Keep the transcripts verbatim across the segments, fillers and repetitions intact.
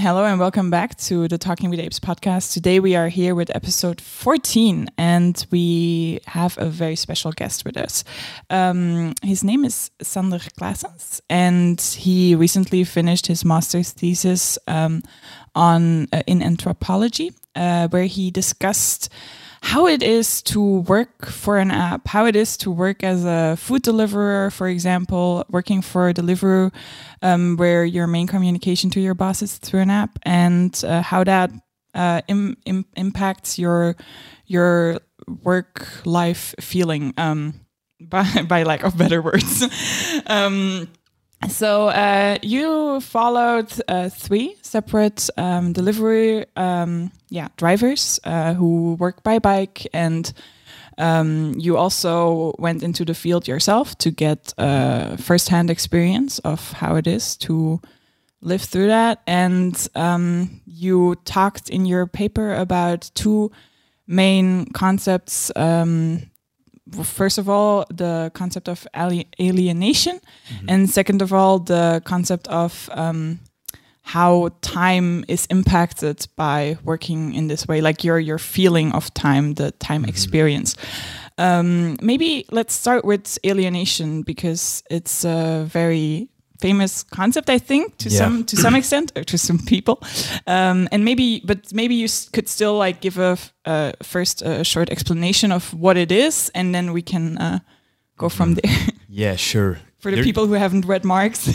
Hello and welcome back to the Talking with Apes podcast. Today we are here with episode fourteen and we have a very special guest with us. Um, his name is Sander Klaasens and he recently finished his master's thesis um, on uh, in anthropology uh, where he discussed how it is to work for an app, how it is to work as a food deliverer, for example, working for Deliveroo, um, where your main communication to your boss is through an app, and uh, how that uh, im- im- impacts your your work-life feeling, um, by, by lack of better words. um, so uh, you followed uh, three separate um, Deliveroo um Yeah, drivers uh, who work by bike, and um, you also went into the field yourself to get uh, first-hand experience of how it is to live through that. And um, you talked in your paper about two main concepts. Um, first of all, the concept of alienation, mm-hmm. and second of all, the concept of um, how time is impacted by working in this way, like your your feeling of time, the time mm-hmm. experience. Um, maybe let's start with alienation because it's a very famous concept, I think, to yeah. some to some extent, or to some people. Um, and maybe, but maybe you s- could still like give a f- uh, first a short explanation of what it is, and then we can uh, go from there. Yeah, sure. For the you're people who haven't read Marx.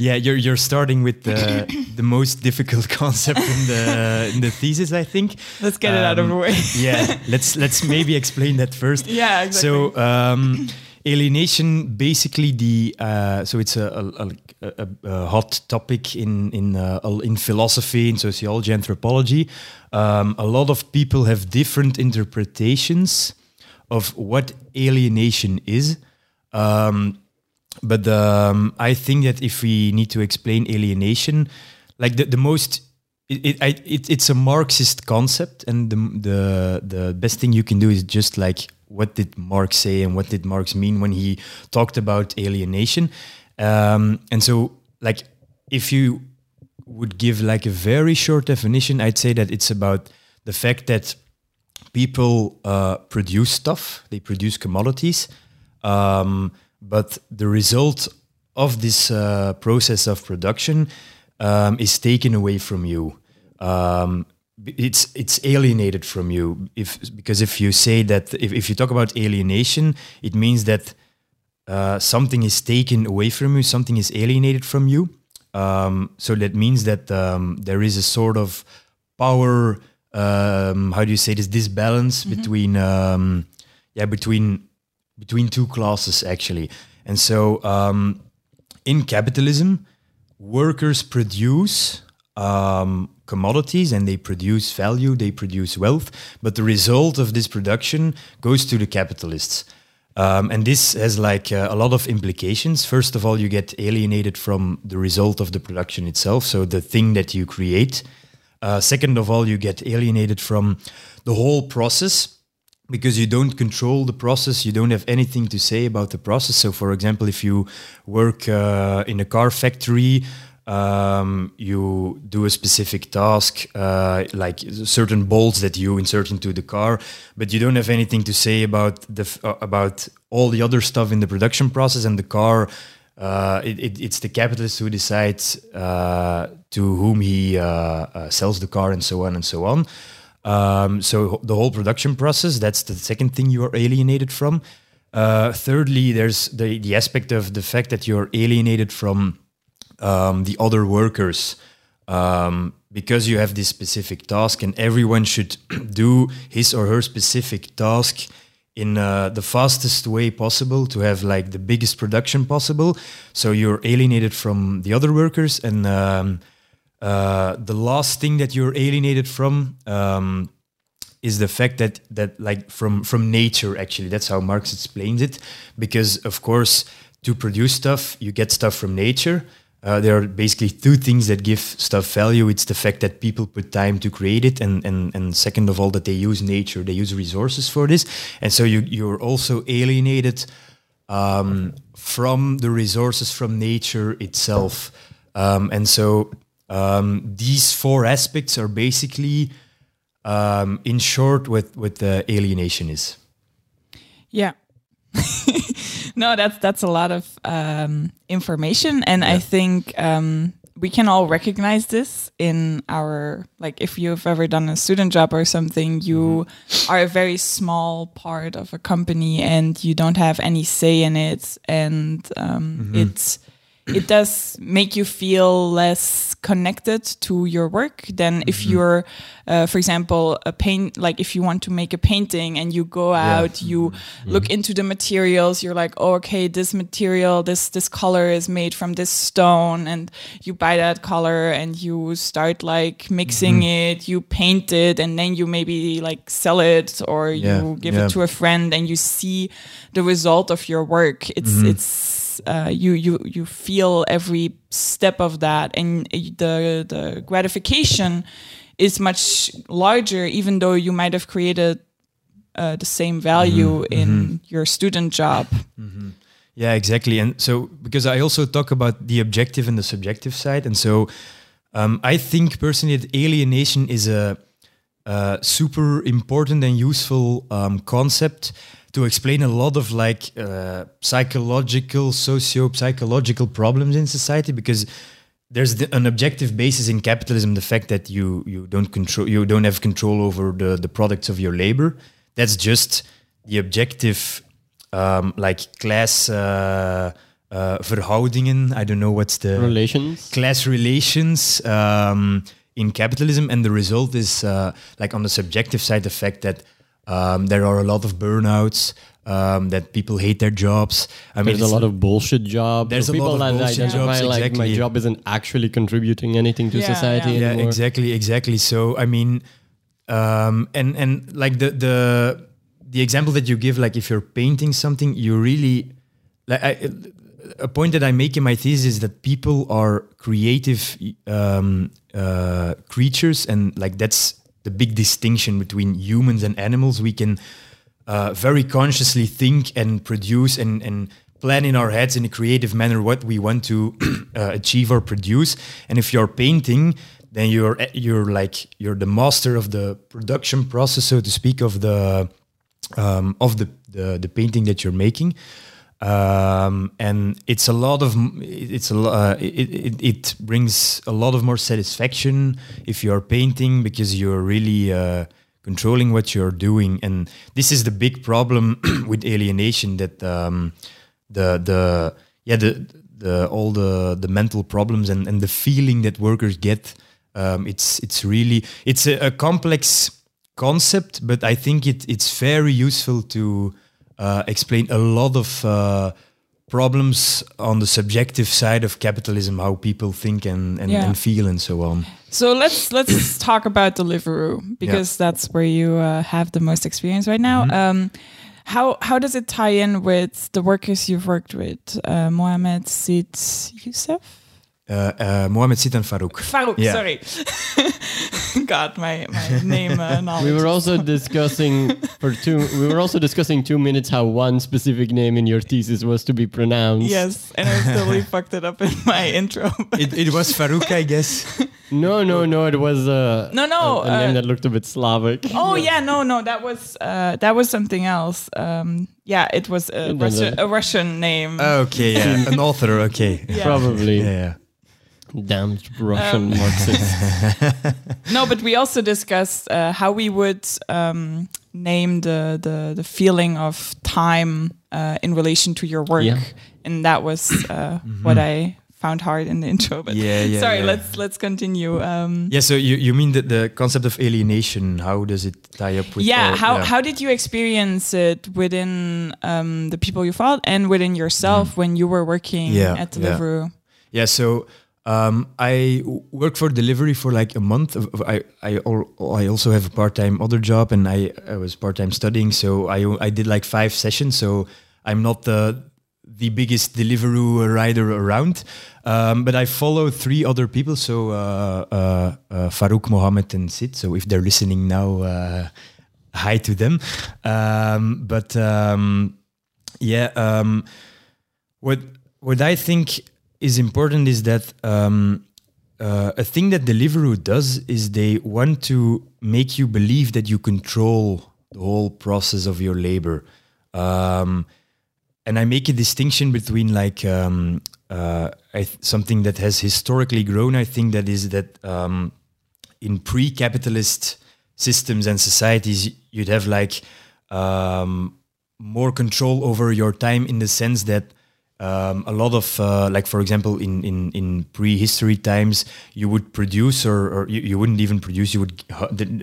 yeah, you're you're starting with the the most difficult concept in the in the thesis, I think. Let's get um, it out of the way. yeah, let's let's maybe explain that first. Yeah, exactly. So um, alienation, basically the uh, so it's a a, a a hot topic in in uh, in philosophy, in sociology, anthropology. Um, a lot of people have different interpretations of what alienation is. Um, but um, I think that if we need to explain alienation, like the, the most, it, it, it it's a Marxist concept, and the, the the best thing you can do is just like, what did Marx say and what did Marx mean when he talked about alienation? Um, and so, like, if you would give like a very short definition, I'd say that it's about the fact that people uh, produce stuff, they produce commodities. Um, but the result of this uh, process of production um, is taken away from you. Um, it's it's alienated from you. If because if you say that if, if you talk about alienation, it means that uh, something is taken away from you, something is alienated from you. Um, so that means that um, there is a sort of power. Um, how do you say this? This balance mm-hmm. between um, yeah between. between two classes, actually. And so um, in capitalism, workers produce um, commodities and they produce value, they produce wealth, but the result of this production goes to the capitalists. Um, and this has like uh, a lot of implications. First of all, you get alienated from the result of the production itself, so the thing that you create. Uh, second of all, you get alienated from the whole process, because you don't control the process, you don't have anything to say about the process. So, for example, if you work uh, in a car factory, um, you do a specific task, uh, like certain bolts that you insert into the car, but you don't have anything to say about the f- uh, about all the other stuff in the production process. And the car, uh, it, it, it's the capitalist who decides uh, to whom he uh, uh, sells the car, and so on and so on. Um, so the whole production process, that's the second thing you are alienated from. Uh, thirdly, there's the, the aspect of the fact that you're alienated from um, the other workers um, because you have this specific task, and everyone should do his or her specific task in uh, the fastest way possible to have like the biggest production possible. So you're alienated from the other workers. And Um, Uh, the last thing that you're alienated from um, is the fact that that like from from nature, actually. That's how Marx explains it, because of course to produce stuff you get stuff from nature. Uh, there are basically two things that give stuff value. It's the fact that people put time to create it, and and and second of all that they use nature, they use resources for this. And so you you're also alienated um, from the resources, from nature itself, um, and so. Um, these four aspects are basically, um, in short, what what the alienation is. Yeah. No, that's that's a lot of um, information, and yeah. I think um, we can all recognize this in our, like, if you've ever done a student job or something, you mm-hmm. are a very small part of a company and you don't have any say in it, and um, mm-hmm. it's it does make you feel less connected to your work than mm-hmm. if you're, uh, for example, a paint, like if you want to make a painting and you go out, yeah. you mm-hmm. look into the materials, you're like, oh, okay, this material, this, this color is made from this stone, and you buy that color and you start like mixing mm-hmm. it, you paint it, and then you maybe like sell it, or yeah. you give yeah. it to a friend, and you see the result of your work. It's, mm-hmm. it's, Uh, you you you feel every step of that, and the the gratification is much larger, even though you might have created uh, the same value mm-hmm. in mm-hmm. your student job. Mm-hmm. Yeah, exactly. And so, because I also talk about the objective and the subjective side, and so um, I think personally that alienation is a, a super important and useful um, concept to explain a lot of like uh, psychological, socio-psychological problems in society, because there's the, an objective basis in capitalism, the fact that you you don't control, you don't have control over the, the products of your labor. That's just the objective, um, like class uh, uh, verhoudingen. I don't know what's the relations class relations um, in capitalism, and the result is uh, like on the subjective side, the fact that. Um, there are a lot of burnouts, um, that people hate their jobs. I mean, there's a lot of bullshit jobs. There's so a people lot of bullshit jobs. Like, exactly. My job isn't actually contributing anything to yeah, society yeah. anymore. Yeah, exactly, exactly. So, I mean, um, and and like the the the example that you give, like if you're painting something, you really like I, a point that I make in my thesis is that people are creative um, uh, creatures, and like that's. The big distinction between humans and animals. We can uh, very consciously think and produce and, and plan in our heads in a creative manner what we want to uh, achieve or produce. And if you're painting, then you're you're like you're the master of the production process, so to speak, of the um, of the, the the painting that you're making. Um, and it's a lot of it's a uh, it, it it brings a lot of more satisfaction if you are painting, because you're really uh, controlling what you're doing. And this is the big problem with alienation, that um, the the yeah the the all the the mental problems and, and the feeling that workers get. Um, it's it's really it's a, a complex concept, but I think it it's very useful to. Uh, explain a lot of uh, problems on the subjective side of capitalism, how people think and, and, yeah. and feel and so on. So let's let's talk about Deliveroo, because yeah. that's where you uh, have the most experience right now. Mm-hmm. Um, how how does it tie in with the workers you've worked with? Uh, Mohamed, Sid, Youssef? Uh, uh, Mohamed, Sid and Farouk. Farouk, yeah. sorry. God, my, my name uh, knowledge. We were also discussing for two. We were also discussing two minutes how one specific name in your thesis was to be pronounced. Yes, and I totally fucked it up in my intro. It, it was Farouk, I guess. No, no, no. It was uh, no, no, a, a uh, name that looked a bit Slavic. Oh yeah, no, no. That was uh, that was something else. Um, yeah, it was a, Russia, a Russian name. Okay, yeah, an author. Okay, yeah. Probably. Yeah. yeah. Damn Russian um, Marxists. No, but we also discussed uh, how we would um, name the, the the feeling of time uh, in relation to your work, yeah. and that was uh, mm-hmm. what I found hard in the intro. But yeah, yeah, sorry, yeah. let's let's continue. Um, yeah, so you, you mean that the concept of alienation? How does it tie up with? Yeah, our, how yeah. how did you experience it within um, the people you followed and within yourself mm. when you were working yeah, at Deliveroo? Yeah, yeah so. Um, I work for Deliveroo for like a month. I I, I also have a part-time other job, and I, I was part-time studying, so I I did like five sessions. So I'm not the the biggest Deliveroo rider around, um, but I follow three other people. So uh, uh, uh, Farouk, Mohamed, and Sid. So if they're listening now, uh, hi to them. Um, but um, yeah, um, what what I think. is important is that um, Uh, a thing that Deliveroo does is they want to make you believe that you control the whole process of your labor. Um, and I make a distinction between like um, uh, I th- something that has historically grown, I think that is that um, in pre-capitalist systems and societies, you'd have like um, more control over your time in the sense that Um, a lot of, uh, like for example, in, in, in prehistory times, you would produce or, or you, you wouldn't even produce, you would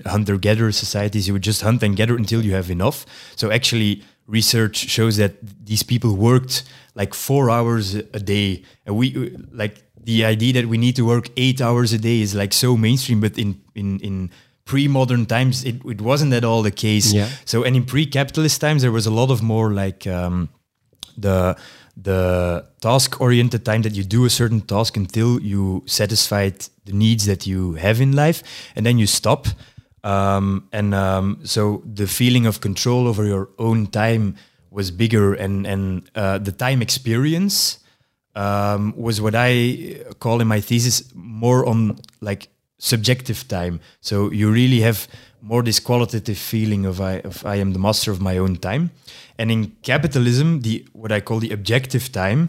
hunter-gatherer societies, you would just hunt and gather until you have enough. So actually research shows that these people worked like four hours a day. And we like the idea that we need to work eight hours a day is like so mainstream, but in, in, in pre-modern times, it, it wasn't at all the case. Yeah. So, and in pre-capitalist times, there was a lot of more like um, the... the task-oriented time that you do a certain task until you satisfied the needs that you have in life, and then you stop. Um, and um, so the feeling of control over your own time was bigger, and and uh, the time experience um, was what I call in my thesis more on like subjective time. So you really have more this qualitative feeling of I, of I am the master of my own time. And in capitalism, the what I call the objective time,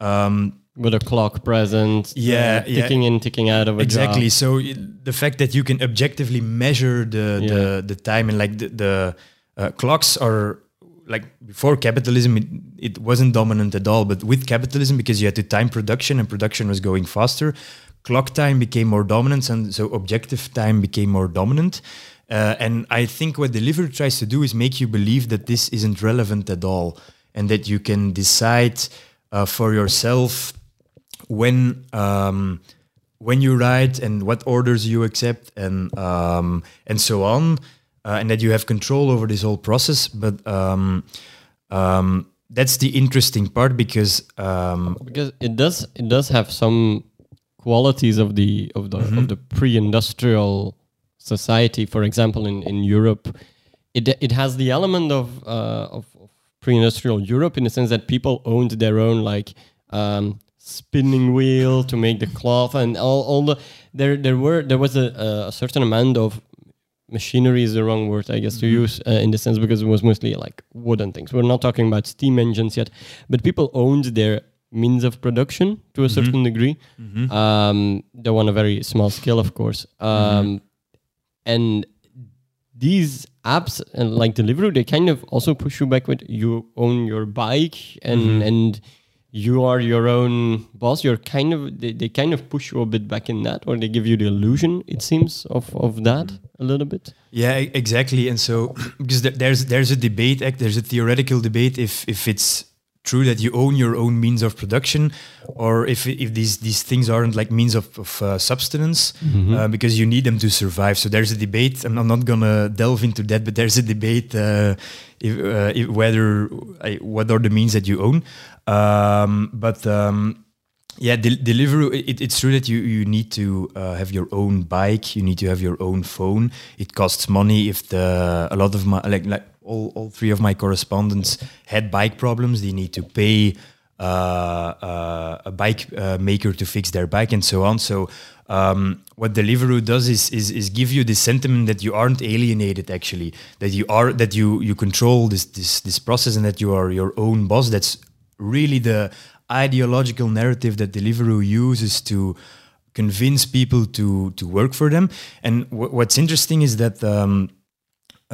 um, with a clock present, yeah, uh, ticking yeah. in, ticking out of a exactly. job. So the fact that you can objectively measure the yeah. the, the time and like the, the uh, clocks are like before capitalism, it, it wasn't dominant at all. But with capitalism, because you had to time production and production was going faster, clock time became more dominant, and so objective time became more dominant. Uh, and I think what Deliveroo tries to do is make you believe that this isn't relevant at all, and that you can decide uh, for yourself when um, when you ride and what orders you accept and um, and so on, uh, and that you have control over this whole process. But um, um, that's the interesting part because um, because it does it does have some qualities of the of the mm-hmm. of the pre-industrial society, for example, in, in Europe, it it has the element of, uh, of of pre-industrial Europe in the sense that people owned their own like um, spinning wheel to make the cloth and all all the there there were there was a, a certain amount of machinery is the wrong word I guess to mm-hmm. use uh, in the sense because it was mostly like wooden things. We're not talking about steam engines yet, but people owned their means of production to a mm-hmm. certain degree, mm-hmm. um, though on a very small scale, of course. Um, mm-hmm. And these apps and like Deliveroo, they kind of also push you back with you own your bike and mm-hmm. and you are your own boss. You're kind of they, they kind of push you a bit back in that, or they give you the illusion, it seems, of of that a little bit. Yeah, exactly. And so because there's there's a debate, there's a theoretical debate if if it's true that you own your own means of production, or if if these these things aren't like means of, of uh, subsistence, mm-hmm. uh, because you need them to survive. So there's a debate. I'm, I'm not gonna delve into that, but there's a debate uh, if, uh, if whether I, what are the means that you own. Um, but um, yeah, de- Deliveroo. It, it's true that you you need to uh, have your own bike. You need to have your own phone. It costs money. If the a lot of my like like. All, all three of my correspondents had bike problems. They need to pay uh, uh, a bike uh, maker to fix their bike and so on. So um, what Deliveroo does is, is is give you this sentiment that you aren't alienated, actually, that you are that you you control this this this process and that you are your own boss. That's really the ideological narrative that Deliveroo uses to convince people to to work for them. And w- what's interesting is that. Um,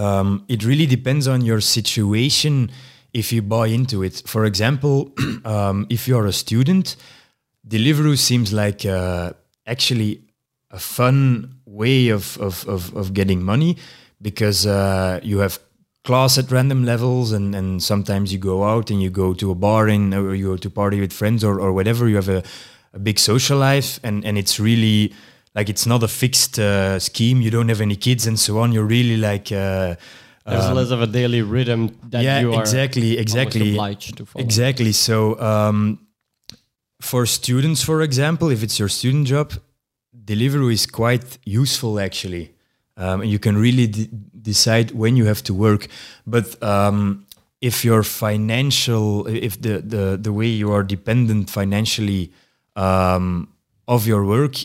Um, it really depends on your situation if you buy into it. For example, um, if you're a student, Deliveroo seems like uh, actually a fun way of, of, of, of getting money because uh, you have class at random levels and, and sometimes you go out and you go to a bar and or you go to party with friends or, or whatever. You have a, a big social life and, and it's really... Like it's not a fixed uh, scheme. You don't have any kids and so on. You're really like uh, there's um, less of a daily rhythm that yeah, you are exactly, exactly, obliged to follow. Exactly. So um, for students, for example, if it's your student job, Deliveroo is quite useful actually, um, and you can really d- decide when you have to work. But um, if your financial, if the, the the way you are dependent financially. Um, of your work,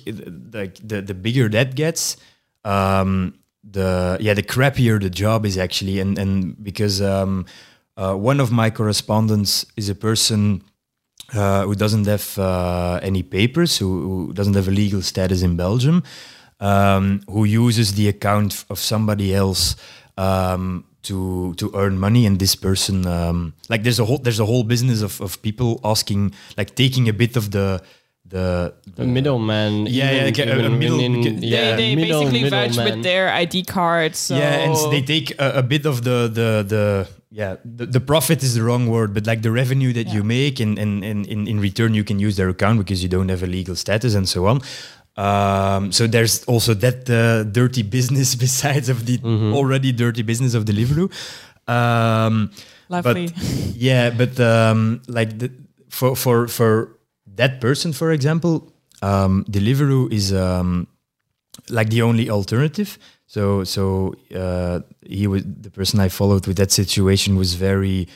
like the, the bigger that gets, um, the yeah the crappier the job is actually, and and because um, uh, one of my correspondents is a person uh, who doesn't have uh, any papers, who, who doesn't have a legal status in Belgium, um, who uses the account of somebody else um, to to earn money, and this person um, like there's a whole there's a whole business of of people asking, like taking a bit of the. The, the middleman, yeah, yeah, like a, a middle, in, yeah, they, they middle, basically middle vouch man. With their I D cards. So. Yeah, and they take a, a bit of the the the yeah the, the profit is the wrong word, but like the revenue that yeah. you make, and and and in, in return you can use their account because you don't have a legal status and so on. Um, so there's also that uh, dirty business besides of the mm-hmm. already dirty business of Deliveroo. Um, Lovely. But, yeah, but um, like the, for for for. That person, for example, um, Deliveroo is um, like the only alternative. So, so uh, he was the person I followed with that situation was very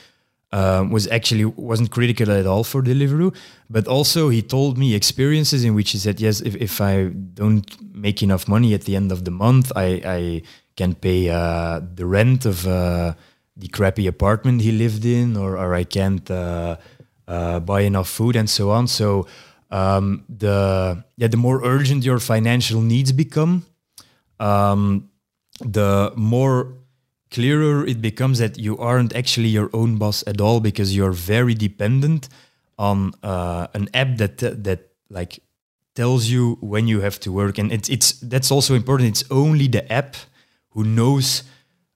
um, was actually wasn't critical at all for Deliveroo, but also he told me experiences in which he said, "Yes, if, if I don't make enough money at the end of the month, I, I can pay uh, the rent of uh, the crappy apartment he lived in, or or I can't." Uh, Uh, buy enough food and so on. So um, the yeah, the more urgent your financial needs become, um, the more clearer it becomes that you aren't actually your own boss at all, because you're very dependent on uh, an app that t- that like tells you when you have to work. And it's it's that's also important. It's only the app who knows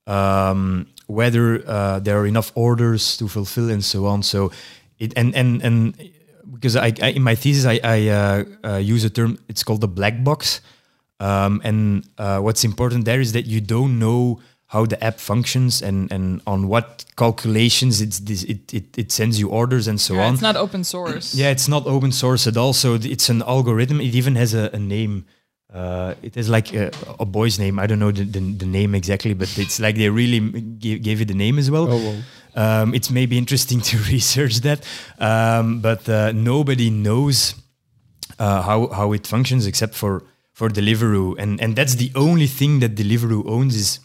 um, whether uh, there are enough orders to fulfill and so on. So. It, and and and because I, I in my thesis I, I uh, uh, use a term, it's called the black box, um, and uh, what's important there is that you don't know how the app functions and and on what calculations it's this, it, it it sends you orders and so yeah, on. It's not open source. Yeah, it's not open source at all. So it's an algorithm. It even has a, a name. Uh, it is like a, a boy's name. I don't know the, the, the name exactly, but it's like they really gave, gave it a name as well. Oh, well. Um, it's maybe interesting to research that, um, but uh, nobody knows uh, how how it functions except for, for Deliveroo, and and that's the only thing that Deliveroo owns is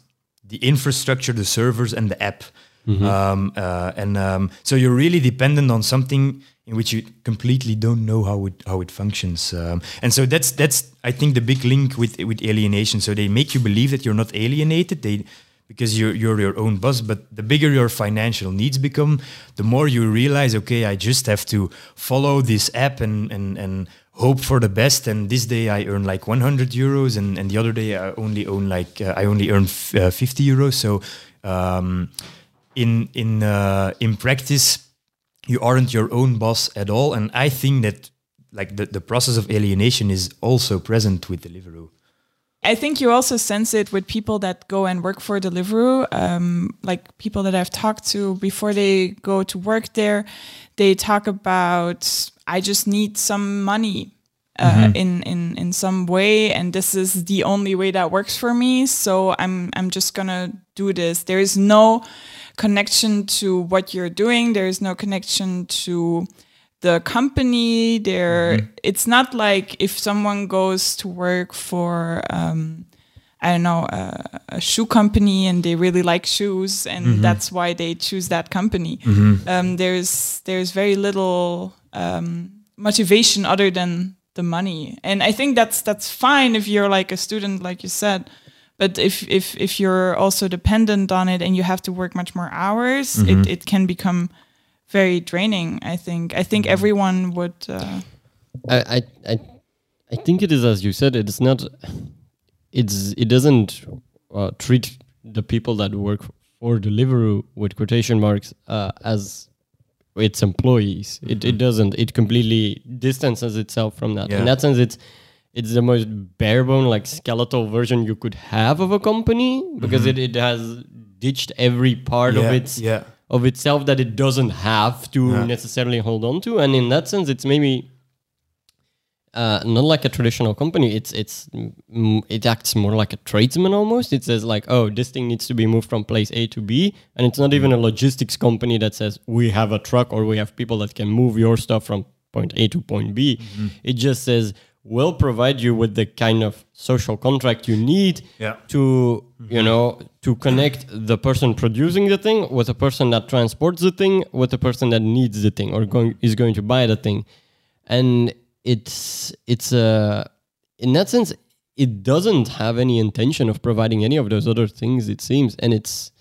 the infrastructure, the servers, and the app. Mm-hmm. Um, uh, and um, so you're really dependent on something in which you completely don't know how it how it functions. Um, and so that's that's I think the big link with with alienation. So they make you believe that you're not alienated. They because you're you're your own boss. But the bigger your financial needs become, the more you realize, okay, I just have to follow this app and and and hope for the best. And this day I earn like one hundred euros, and, and the other day I only own like uh, I only earn f- uh, fifty euros. So. Um, In in uh, in practice, you aren't your own boss at all, and I think that like the, the process of alienation is also present with Deliveroo. I think you also sense it with people that go and work for Deliveroo, um, like people that I've talked to before they go to work there. They talk about I just need some money uh, mm-hmm. in in in some way, and this is the only way that works for me. So I'm I'm just gonna do this. There is no connection to what you're doing. There is no connection to the company there. Mm-hmm. It's not like if someone goes to work for, um, I don't know, uh, a shoe company and they really like shoes and mm-hmm. that's why they choose that company. Mm-hmm. Um, there's, there's very little, um, motivation other than the money. And I think that's, that's fine if you're like a student, like you said. But if, if if you're also dependent on it and you have to work much more hours, mm-hmm. it, it can become very draining, I think. I think everyone would... Uh I, I I think it is, as you said, it's not... It's It doesn't uh, treat the people that work for Deliveroo, with quotation marks, uh, as its employees. Mm-hmm. It, it doesn't. It completely distances itself from that. Yeah. In that sense, it's... It's the most bare-bone, like skeletal version you could have of a company because mm-hmm. it, it has ditched every part yeah, of its yeah. of itself that it doesn't have to yeah. necessarily hold on to. And in that sense, it's maybe uh, not like a traditional company. It's it's it acts more like a tradesman almost. It says like, oh, this thing needs to be moved from place A to B, and it's not even a logistics company that says we have a truck or we have people that can move your stuff from point A to point B. Mm-hmm. It just says. will provide you with the kind of social contract you need yeah. to, mm-hmm. you know, to connect the person producing the thing with the person that transports the thing, with the person that needs the thing or going, is going to buy the thing. And it's, it's uh, in that sense, it doesn't have any intention of providing any of those other things, it seems. And it's,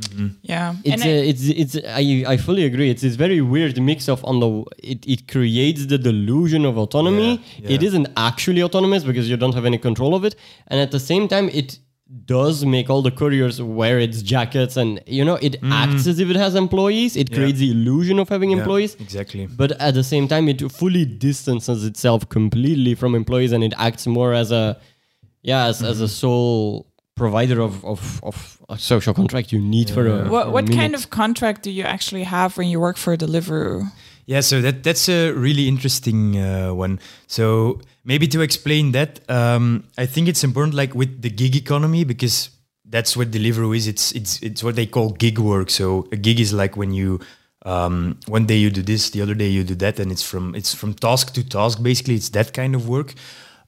mm-hmm. yeah, it's, and a, it, it's, it's, I, I fully agree. It's this very weird mix of on the, it, it creates the delusion of autonomy. Yeah, yeah. It isn't actually autonomous because you don't have any control of it. And at the same time, it does make all the couriers wear its jackets and, you know, it mm. acts as if it has employees. It yeah. creates the illusion of having yeah, employees. Exactly. But at the same time, it fully distances itself completely from employees and it acts more as a, yeah, as, mm-hmm. as a sole provider of, of, of a social contract you need yeah. for a What, for what a kind of contract do you actually have when you work for Deliveroo? Yeah, so that, that's a really interesting uh, one. So maybe to explain that, um, I think it's important like with the gig economy because that's what Deliveroo is. It's it's it's what they call gig work. So a gig is like when you, um, one day you do this, the other day you do that, and it's from it's from task to task, basically. It's that kind of work.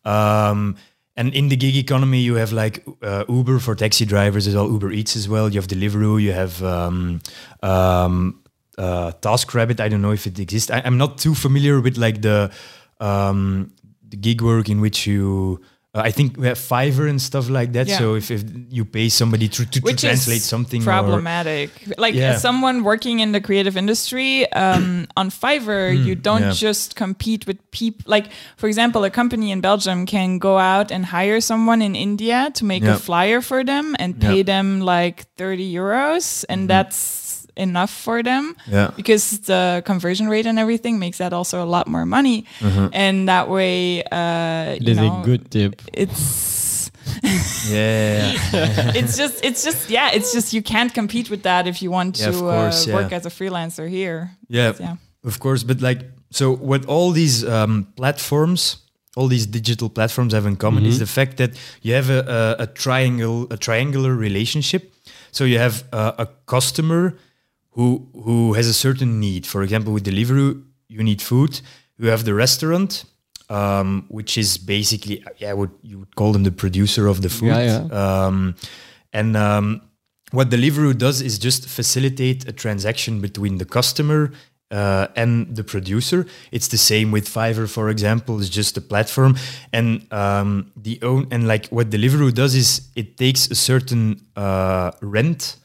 Um And in the gig economy, you have like uh, Uber for taxi drivers as well, Uber Eats as well. You have Deliveroo, you have um, um, uh, TaskRabbit. I don't know if it exists. I, I'm not too familiar with like the, um, the gig work in which you... Uh, I think we have Fiverr and stuff like that. Yeah. So if, if you pay somebody to, to, to translate something... problematic. Or, like yeah. someone working in the creative industry, um, on Fiverr, mm, you don't yeah. just compete with people. Like, for example, a company in Belgium can go out and hire someone in India to make yep. a flyer for them and pay yep. them like thirty euros. And mm-hmm. that's enough for them yeah. because the conversion rate and everything makes that also a lot more money. Mm-hmm. And that way, uh, you know, a good tip. It's yeah, it's just, it's just, yeah, it's just, you can't compete with that if you want yeah, to course, uh, work yeah. as a freelancer here. Yeah, yeah, of course. But like, so what all these um, platforms, all these digital platforms have in common mm-hmm. is the fact that you have a, a, a triangle, a triangular relationship. So you have uh, a customer who who has a certain need. For example, with Deliveroo, you need food. You have the restaurant, um, which is basically, yeah, would you would call them the producer of the food. Yeah, yeah. Um, and um, what Deliveroo does is just facilitate a transaction between the customer uh, and the producer. It's the same with Fiverr, for example. It's just a platform, and um, the own and like what Deliveroo does is it takes a certain uh, rent.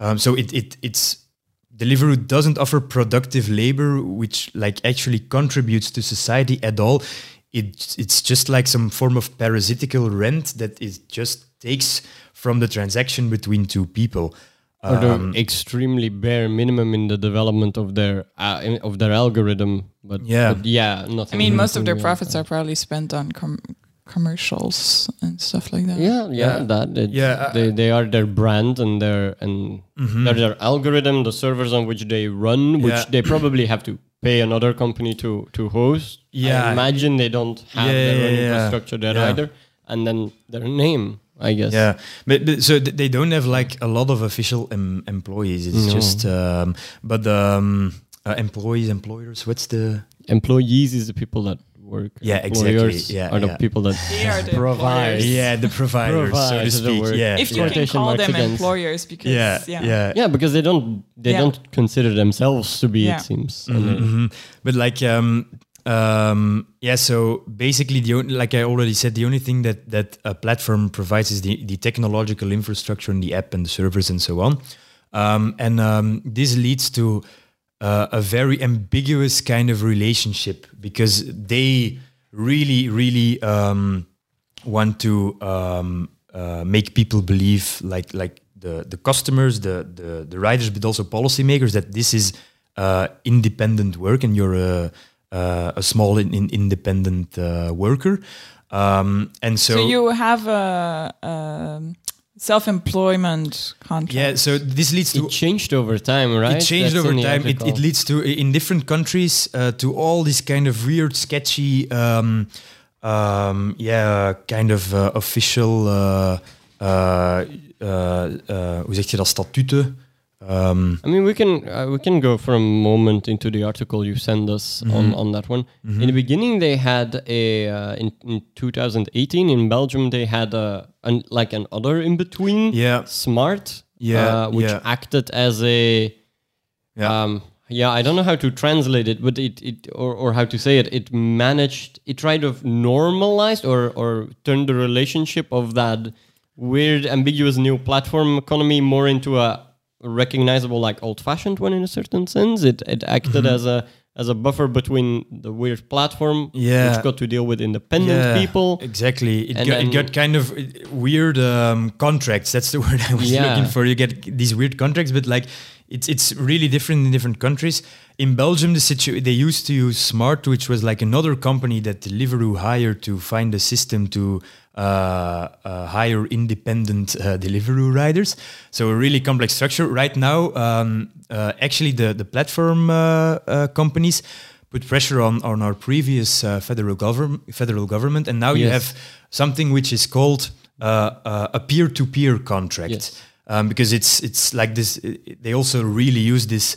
Um, so it it it's. Deliveroo doesn't offer productive labor, which like actually contributes to society at all. It, it's just like some form of parasitical rent that it just takes from the transaction between two people. Or um, the extremely bare minimum in the development of their uh, of their algorithm. But yeah, but yeah nothing. I mean, most of their profits are probably spent on com- commercials and stuff like that. Yeah, yeah, yeah. that. It, yeah, uh, they they are their brand and their and mm-hmm. their, their algorithm, the servers on which they run, which yeah. they probably have to pay another company to to host. Yeah, I imagine they don't have yeah, their own yeah, infrastructure there yeah. either, and then their name, I guess. Yeah, but, but so th- they don't have like a lot of official em- employees. It's no. just um, but um, uh, employees, employers. What's the employees? Is the people that. Work. Yeah, exactly. Yeah, are yeah. the people that the provide. Employers. Yeah, the providers, providers so to speak. Yeah, if you yeah. can call them employers, because yeah, yeah, yeah, yeah, because they don't they yeah. don't consider themselves to be. Yeah. It seems, mm-hmm. Mm-hmm. But like, um, um, yeah. So basically, the only, like I already said, the only thing that that a platform provides is the the technological infrastructure and the app and the servers and so on, um, and um, this leads to. Uh, a very ambiguous kind of relationship because they really, really um, want to um, uh, make people believe, like like the the customers, the the, the riders, but also policymakers, that this is uh, independent work and you're a, uh, a small in, in independent uh, worker. Um, and so, so you have a. a self-employment contract. Yeah, so this leads to... It changed over time, right? It changed That's over time. It, it leads to, in different countries, uh, to all this kind of weird, sketchy, um, um, yeah, kind of uh, official... Uh, uh, uh, hoe zeg je dat? Statuten? Um, I mean, we can uh, we can go for a moment into the article you send us mm-hmm. on, on that one. Mm-hmm. In the beginning, they had a uh, in, in twenty eighteen in Belgium they had a an, like an other in between, yeah, Smart, yeah, uh, which yeah. acted as a yeah. Um, yeah, I don't know how to translate it, but it it or, or how to say it. It managed. It tried to normalize or or turn the relationship of that weird, ambiguous new platform economy more into a recognizable, like old-fashioned one in a certain sense. It it acted mm-hmm. as a as a buffer between the weird platform, yeah, which got to deal with independent yeah, people. Exactly. It, got, it got kind of weird um, contracts. That's the word I was yeah. looking for. You get these weird contracts, but like it's it's really different in different countries. In Belgium, the situ- they used to use Smart, which was like another company that Deliveroo hired to find a system to uh, uh, hire independent uh, Deliveroo riders. So a really complex structure. Right now, um, uh, actually, the, the platform uh, uh, companies put pressure on, on our previous uh, federal, gover- federal government. And now yes. you have something which is called uh, uh, a peer-to-peer contract. Yes. Um, because it's it's like this, it, they also really use this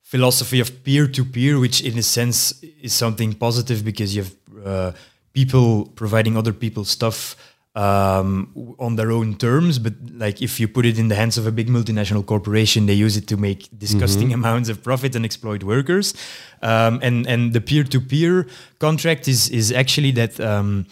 philosophy of peer-to-peer, which in a sense is something positive because you have uh, people providing other people stuff um, on their own terms. But like if you put it in the hands of a big multinational corporation, they use it to make disgusting mm-hmm. amounts of profit and exploit workers. Um, and and the peer-to-peer contract is is actually that. Um,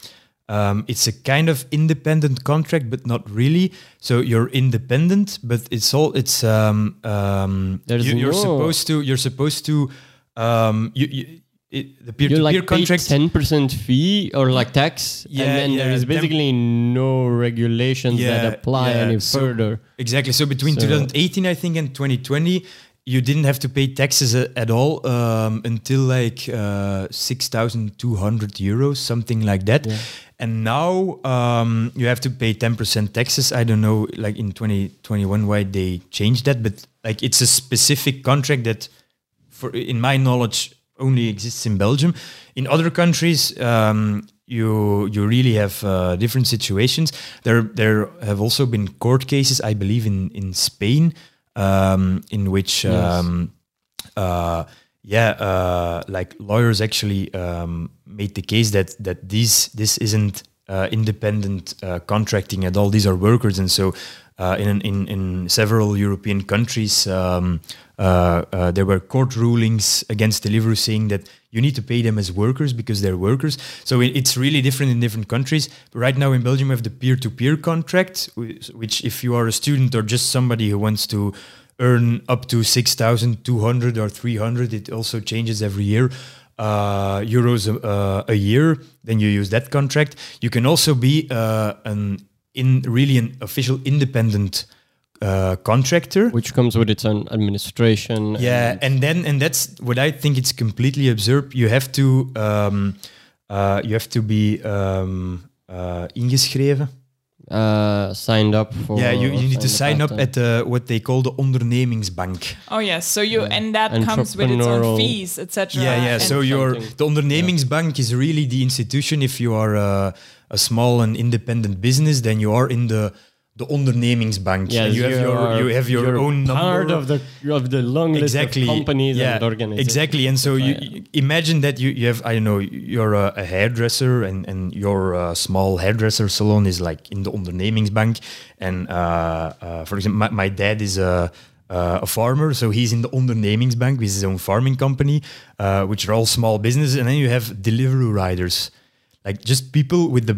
Um, it's a kind of independent contract, but not really. So you're independent, but it's all it's um, um, you, you're no. supposed to you're supposed to um, you, you, it, the peer-to-peer like contract ten percent fee or like tax, yeah, and then yeah, there is basically tem- no regulations yeah, that apply yeah, any so further. Exactly. So between so. twenty eighteen, I think, and twenty twenty. You didn't have to pay taxes a, at all um, until like uh, six thousand two hundred euros, something like that. Yeah. And now um, you have to pay ten percent taxes. I don't know, like in twenty twenty-one, why they changed that, but like it's a specific contract that, for in my knowledge, only exists in Belgium. In other countries, um, you you really have uh, different situations. There there have also been court cases, I believe, in in Spain. Um, in which, um, yes. uh, yeah, uh, like lawyers actually um, made the case that that these this isn't uh, independent uh, contracting at all. These are workers, and so uh, in in in several European countries, um, uh, uh, there were court rulings against Deliveroo saying that you need to pay them as workers because they're workers. So it, it's really different in different countries. But right now in Belgium, we have the peer-to-peer contract, which if you are a student or just somebody who wants to earn up to six thousand two hundred or three hundred, it also changes every year, uh, euros a, uh, a year, then you use that contract. You can also be uh, an in really an official independent Uh, contractor, which comes with its own administration. Yeah, and, and then and that's what I think it's completely absurd. You have to um, uh, you have to be um, uh, ingeschreven, uh, signed up for. Yeah, you, you need to sign up, up at the, what they call the Ondernemingsbank. Oh yes, yeah, so you yeah. and that comes with its own fees, et cetera. Yeah, yeah. And so your the Ondernemingsbank yeah. is really the institution. If you are uh, a small and independent business, then you are in the The Ondernemingsbank. Yes, you, you have your you have your own part number. of the of the long exactly. list of companies yeah. and organizations. Exactly, and so you, you imagine that you, you have I don't know you're a, a hairdresser and and your uh, small hairdresser salon is like in the Ondernemingsbank, and uh, uh, for example, my, my dad is a. Uh, a farmer, so he's in the Ondernemingsbank with his own farming company, uh, which are all small businesses, and then you have Deliveroo riders, like just people with the.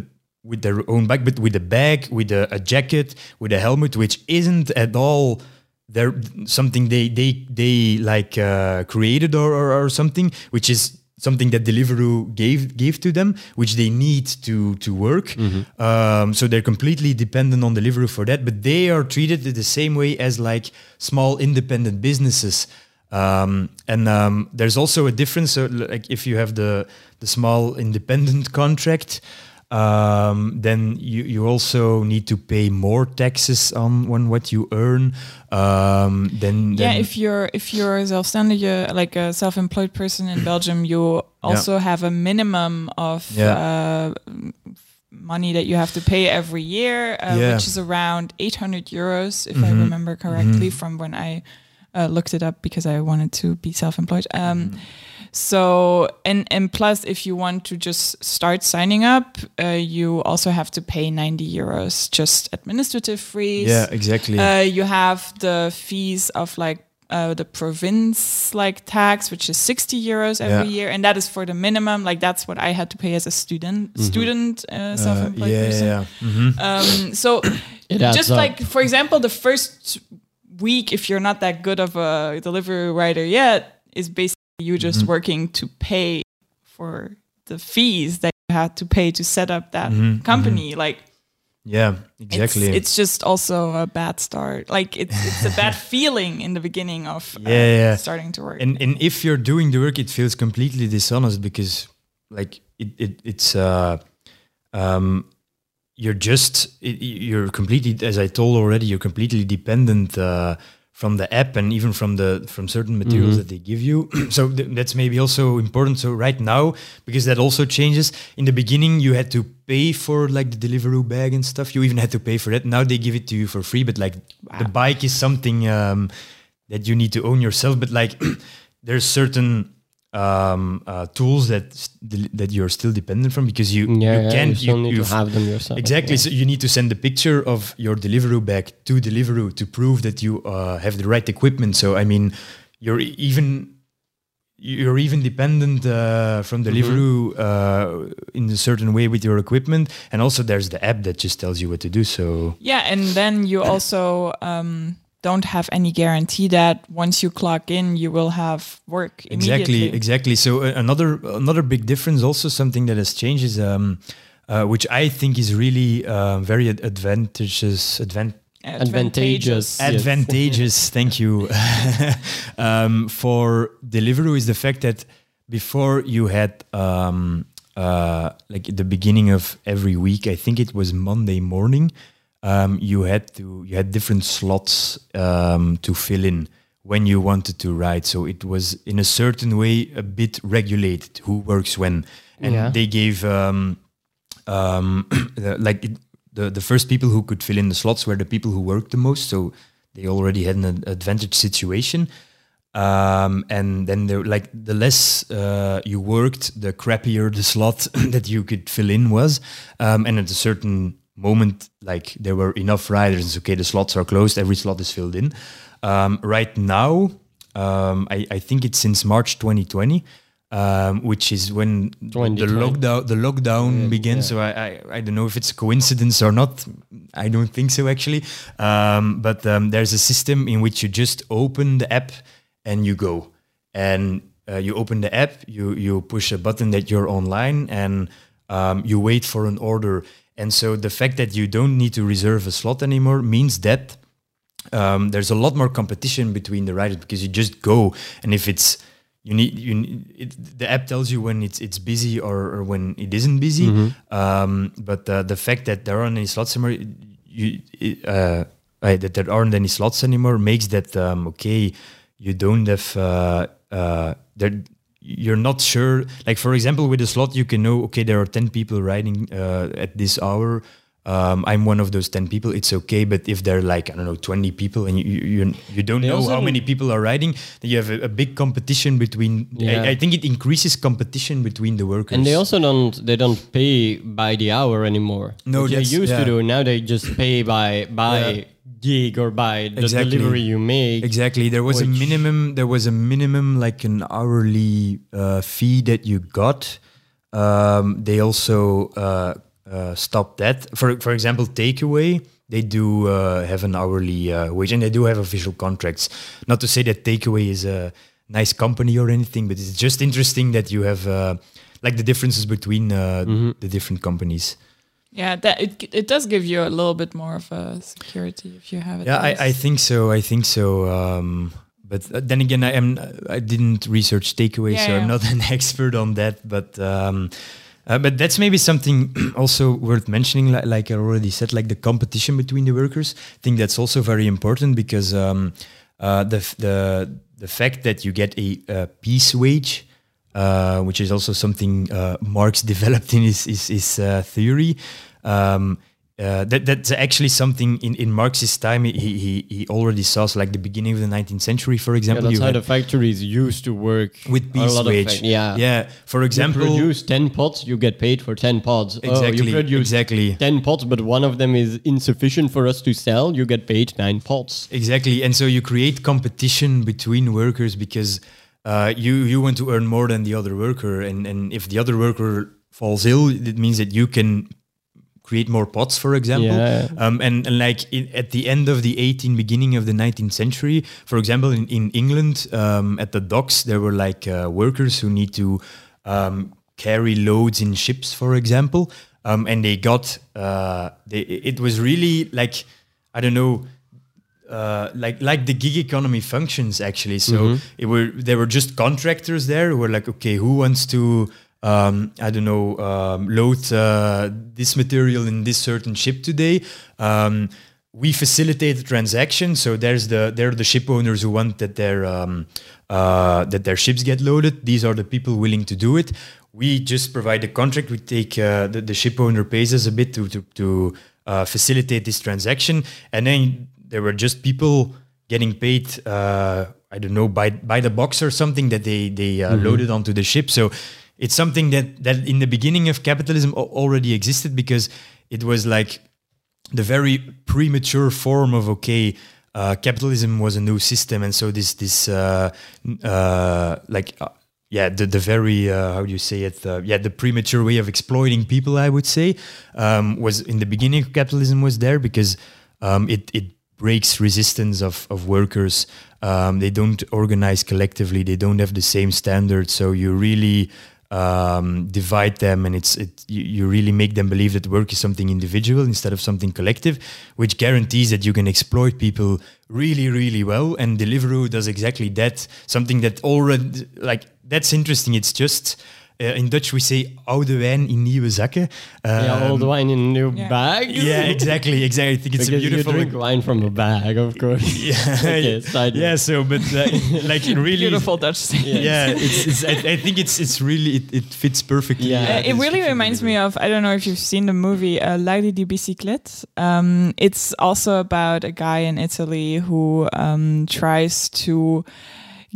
with their own bag, but with a bag, with a, a jacket, with a helmet, which isn't at all there something they they they like uh, created or, or or something, which is something that Deliveroo gave gave to them, which they need to to work. Mm-hmm. Um, so they're completely dependent on Deliveroo for that, but they are treated the same way as like small independent businesses. Um, and um, there's also a difference. So like if you have the the small independent contract. Um, then you, you also need to pay more taxes on, on what you earn. Um, then, then yeah, if you're if you're zelfstandige, like a self-employed person in Belgium, you also yeah. have a minimum of yeah. uh, money that you have to pay every year, uh, yeah. which is around eight hundred euros, if mm-hmm. I remember correctly, mm-hmm. from when I uh, looked it up because I wanted to be self-employed. Um, mm-hmm. So, and, and plus, if you want to just start signing up, uh, you also have to pay ninety euros, just administrative fees. Yeah, exactly. Uh, you have the fees of like uh, the province like tax, which is sixty euros every yeah. year. And that is for the minimum. Like that's what I had to pay as a student, mm-hmm. student uh, self-employed uh, yeah, person. Yeah, yeah. Mm-hmm. Um, so just up. Like, for example, the first week, if you're not that good of a delivery rider yet, is basically you just mm-hmm. working to pay for the fees that you had to pay to set up that mm-hmm. company. Mm-hmm. Like, yeah, exactly. It's, it's just also a bad start. Like it's, it's a bad feeling in the beginning of yeah, uh, yeah. starting to work. And and if you're doing the work, it feels completely dishonest because like it, it it's uh um you're just it, you're completely, as I told already, you're completely dependent uh from the app and even from the from certain materials mm-hmm. that they give you. So th- that's maybe also important. So right now, because that also changes, in the beginning you had to pay for like the Deliveroo bag and stuff. You even had to pay for that. Now they give it to you for free, but like wow. the bike is something um, that you need to own yourself. But like there's certain um, uh, tools that st- that you're still dependent from because you, yeah, you yeah, can't. You still you, need to have them yourself. Exactly. Yeah. So you need to send a picture of your Deliveroo bag to Deliveroo to prove that you uh, have the right equipment. So I mean, you're even you're even dependent uh, from Deliveroo mm-hmm. uh, in a certain way with your equipment, and also there's the app that just tells you what to do. So yeah, and then you also. Um don't have any guarantee that once you clock in, you will have work immediately. Exactly, exactly. So uh, another another big difference, also something that has changed is, um, uh, which I think is really uh, very ad- advantageous, advan- advantageous, advantageous, advantageous. Thank you. um, for Deliveroo is the fact that before you had um, uh, like at the beginning of every week, I think it was Monday morning. Um, you had to you had different slots um, to fill in when you wanted to ride. So it was in a certain way a bit regulated who works when, and yeah. they gave um, um, like it, the the first people who could fill in the slots were the people who worked the most. So they already had an advantage situation. Um, and then there, like the less uh, you worked, the crappier the slot that you could fill in was, um, and at a certain moment, like there were enough riders. Okay, the slots are closed. Every slot is filled in. Um, right now, um, I, I think it's since March twenty twenty, um, which is when the lockdown the lockdown yeah, began. Yeah. So I, I I don't know if it's a coincidence or not. I don't think so actually. Um, but um, there's a system in which you just open the app and you go, and uh, you open the app, you you push a button that you're online, and um, you wait for an order. And so the fact that you don't need to reserve a slot anymore means that um, there's a lot more competition between the riders because you just go. And if it's you need, you need it, the app tells you when it's it's busy or, or when it isn't busy. Mm-hmm. Um, but uh, the fact that there aren't any slots anymore, you, uh, uh, that there aren't any slots anymore makes that um, okay. You don't have uh, uh, there. You're not sure, like for example, with a slot, you can know, okay, there are ten people riding uh, at this hour. Um, I'm one of those ten people. It's okay. But if there are like, I don't know, twenty people and you you, you don't they know how many people are riding, then you have a, a big competition between, yeah. I, I think it increases competition between the workers. And they also don't, they don't pay by the hour anymore. No, they used yeah. to do. Now they just pay by, by. Yeah. gig or by the exactly. delivery you make. Exactly. There was a minimum, there was a minimum, like an hourly uh, fee that you got. Um, they also uh, uh, stopped that. For for example, Takeaway, they do uh, have an hourly uh, wage and they do have official contracts. Not to say that Takeaway is a nice company or anything, but it's just interesting that you have uh, like the differences between uh, mm-hmm. the different companies. Yeah, that it it does give you a little bit more of a security if you have it. Yeah, I, I think so. I think so. Um, but then again, I am I didn't research Takeaway, yeah, so yeah. I'm not an expert on that. But um, uh, but that's maybe something also worth mentioning. Like, like I already said, like the competition between the workers. I think that's also very important because um, uh, the the the fact that you get a, a piece wage. Uh, which is also something uh, Marx developed in his his, his uh, theory, um, Uh, that that's actually something in, in Marx's time he, he he already saw, so like the beginning of the nineteenth century, for example. Yeah, that's how the factories used to work with piece wage. Yeah, yeah. For example, you produce ten pots, you get paid for ten pots. Exactly. Oh, you produce exactly ten pots, but one of them is insufficient for us to sell. You get paid nine pots. Exactly, and so you create competition between workers because uh, you you want to earn more than the other worker, and and if the other worker falls ill, it means that you can create more pots, for example. Yeah. Um, and, and like in, at the end of the eighteenth, beginning of the nineteenth century, for example, in, in England, um, at the docks, there were like uh, workers who need to um, carry loads in ships, for example. Um, and they got, uh, they, it was really like, I don't know, Uh, like like the gig economy functions actually. So mm-hmm. it were there were just contractors there who were like, okay, who wants to um, I don't know um, load uh, this material in this certain ship today? Um, we facilitate the transaction. So there's the there are the ship owners who want that their um, uh, that their ships get loaded. These are the people willing to do it. We just provide the contract. We take uh, the, the ship owner pays us a bit to to, to uh, facilitate this transaction, and then there were just people getting paid, uh, I don't know, by by the box or something that they they uh, mm-hmm. loaded onto the ship. So it's something that, that in the beginning of capitalism already existed, because it was like the very premature form of, okay, uh, capitalism was a new system. And so this, this uh, uh, like, uh, yeah, the, the very, uh, how do you say it? Uh, yeah, the premature way of exploiting people, I would say, um, was in the beginning of capitalism was there because um, it it breaks resistance of, of workers. Um, they don't organize collectively. They don't have the same standards. So you really um, divide them, and it's it, you, you really make them believe that work is something individual instead of something collective, which guarantees that you can exploit people really, really well. And Deliveroo does exactly that. Something that already, like, that's interesting. It's just... Uh, in Dutch, we say oude wijn in nieuwe zakken. Um, yeah, old wine in new yeah. bag. Yeah, exactly, exactly. I think it's because a beautiful. You drink w- wine from a bag, of course. Yeah, okay, yeah. So, but uh, like really beautiful Dutch things. Yeah, it's, it's, I, I think it's it's really it, it fits perfectly. Yeah, uh, it really reminds me of, I don't know if you've seen the movie uh, Lady di Biciclette. Um, it's also about a guy in Italy who um, tries to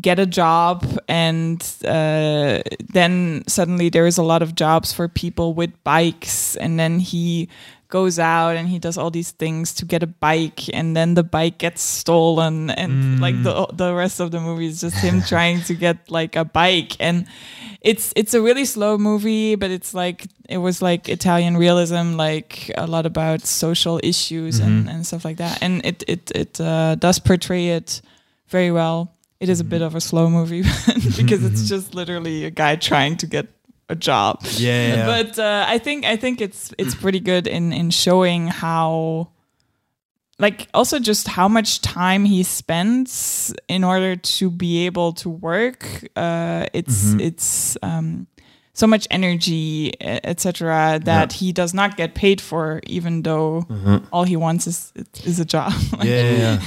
get a job, and uh, then suddenly there is a lot of jobs for people with bikes, and then he goes out and he does all these things to get a bike, and then the bike gets stolen, and mm. like the the rest of the movie is just him trying to get like a bike. And it's it's a really slow movie, but it's like it was like Italian realism, like a lot about social issues mm-hmm. and, and stuff like that, and it it, it uh, does portray it very well. It is a bit of a slow movie because it's just literally a guy trying to get a job. Yeah, yeah. But uh, I think I think it's it's pretty good in in showing how, like, also just how much time he spends in order to be able to work. Uh, it's mm-hmm. it's um, so much energy, et cetera, that yeah. he does not get paid for, even though mm-hmm. all he wants is is a job. Yeah. yeah, yeah.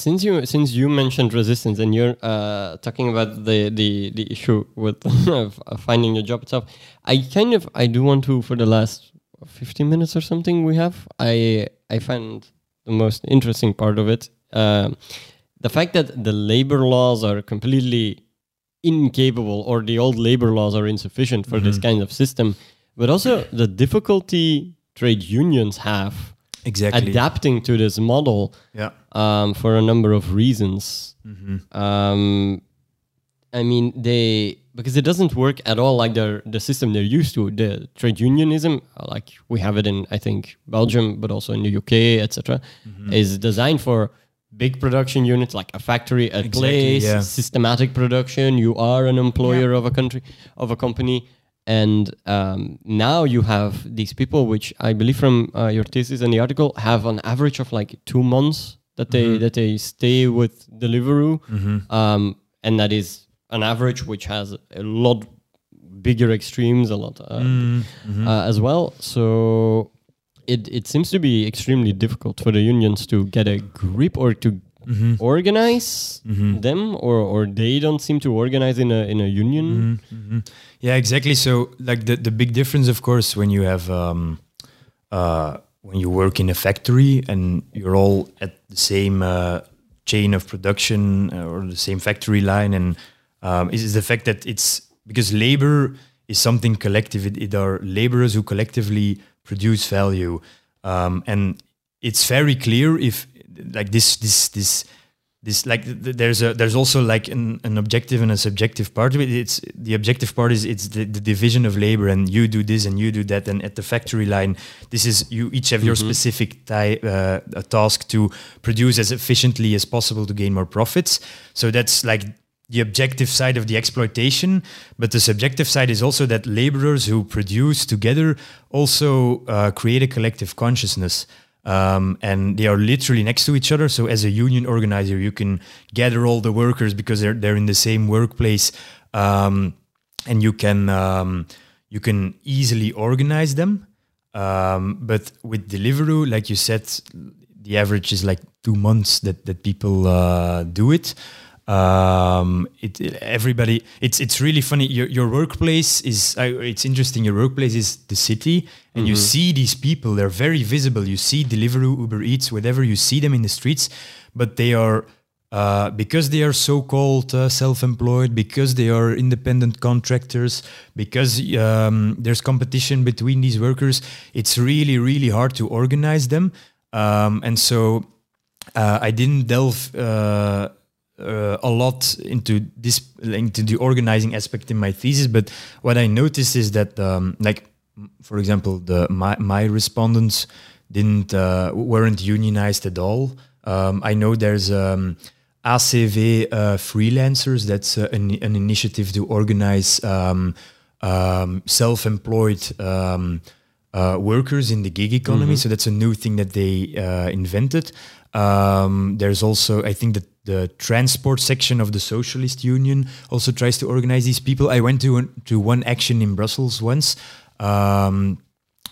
Since you since you mentioned resistance, and you're uh, talking about the, the, the issue with finding a job itself, I kind of I do want to, for the last fifteen minutes or something we have, I I find the most interesting part of it uh, the fact that the labor laws are completely incapable, or the old labor laws are insufficient for mm-hmm. this kind of system, but also the difficulty trade unions have. Exactly. Adapting to this model yeah. um, for a number of reasons. Mm-hmm. Um, I mean, they because it doesn't work at all like the the system they're used to. The trade unionism, like we have it in, I think, Belgium, but also in the U K, et cetera, mm-hmm. is designed for big production units, like a factory, a exactly, place, yeah. systematic production. You are an employer yeah. of a country, of a company. And um, now you have these people, which I believe from uh, your thesis and the article, have an average of like two months that they mm-hmm. that they stay with Deliveroo, mm-hmm. um, and that is an average which has a lot bigger extremes, a lot uh, mm-hmm. uh, as well. So it it seems to be extremely difficult for the unions to get a grip or to. Mm-hmm. organize mm-hmm. them, or or they don't seem to organize in a in a union. Mm-hmm. Mm-hmm. Yeah, exactly. So like the the big difference, of course, when you have um uh when you work in a factory and you're all at the same uh, chain of production or the same factory line, and um, is the fact that it's because labor is something collective. It, it are laborers who collectively produce value, um, and it's very clear if like this, this, this, this like th there's a there's also like an, an objective and a subjective part of it. It's the objective part is it's the, the division of labor, and you do this and you do that, and at the factory line, this is you each have mm-hmm. your specific type uh, a task to produce as efficiently as possible to gain more profits. So that's like the objective side of the exploitation, but the subjective side is also that laborers who produce together also uh, create a collective consciousness. Um, and they are literally next to each other. So as a union organizer, you can gather all the workers because they're, they're in the same workplace, um, and you can, um, you can easily organize them. Um, but with Deliveroo, like you said, the average is like two months that, that people uh, do it. Um, it, it, everybody, it's, it's really funny. Your, your workplace is, uh, it's interesting. Your workplace is the city, and mm-hmm. you see these people, they're very visible. You see Deliveroo, Uber Eats, whatever, you see them in the streets, but they are, uh, because they are so-called uh, self-employed, because they are independent contractors, because, um, there's competition between these workers. It's really, really hard to organize them. Um, and so, uh, I didn't delve, uh, Uh, a lot into this, into the organizing aspect in my thesis, but what I noticed is that, um, like, for example, the my, my respondents didn't uh, weren't unionized at all. Um, I know there's um, A C V uh, freelancers. That's uh, an, an initiative to organize um, um, self-employed um, uh, workers in the gig economy. Mm-hmm. So that's a new thing that they uh, invented. Um, there's also, I think that the transport section of the Socialist Union also tries to organize these people. I went to, an, to one action in Brussels once, um,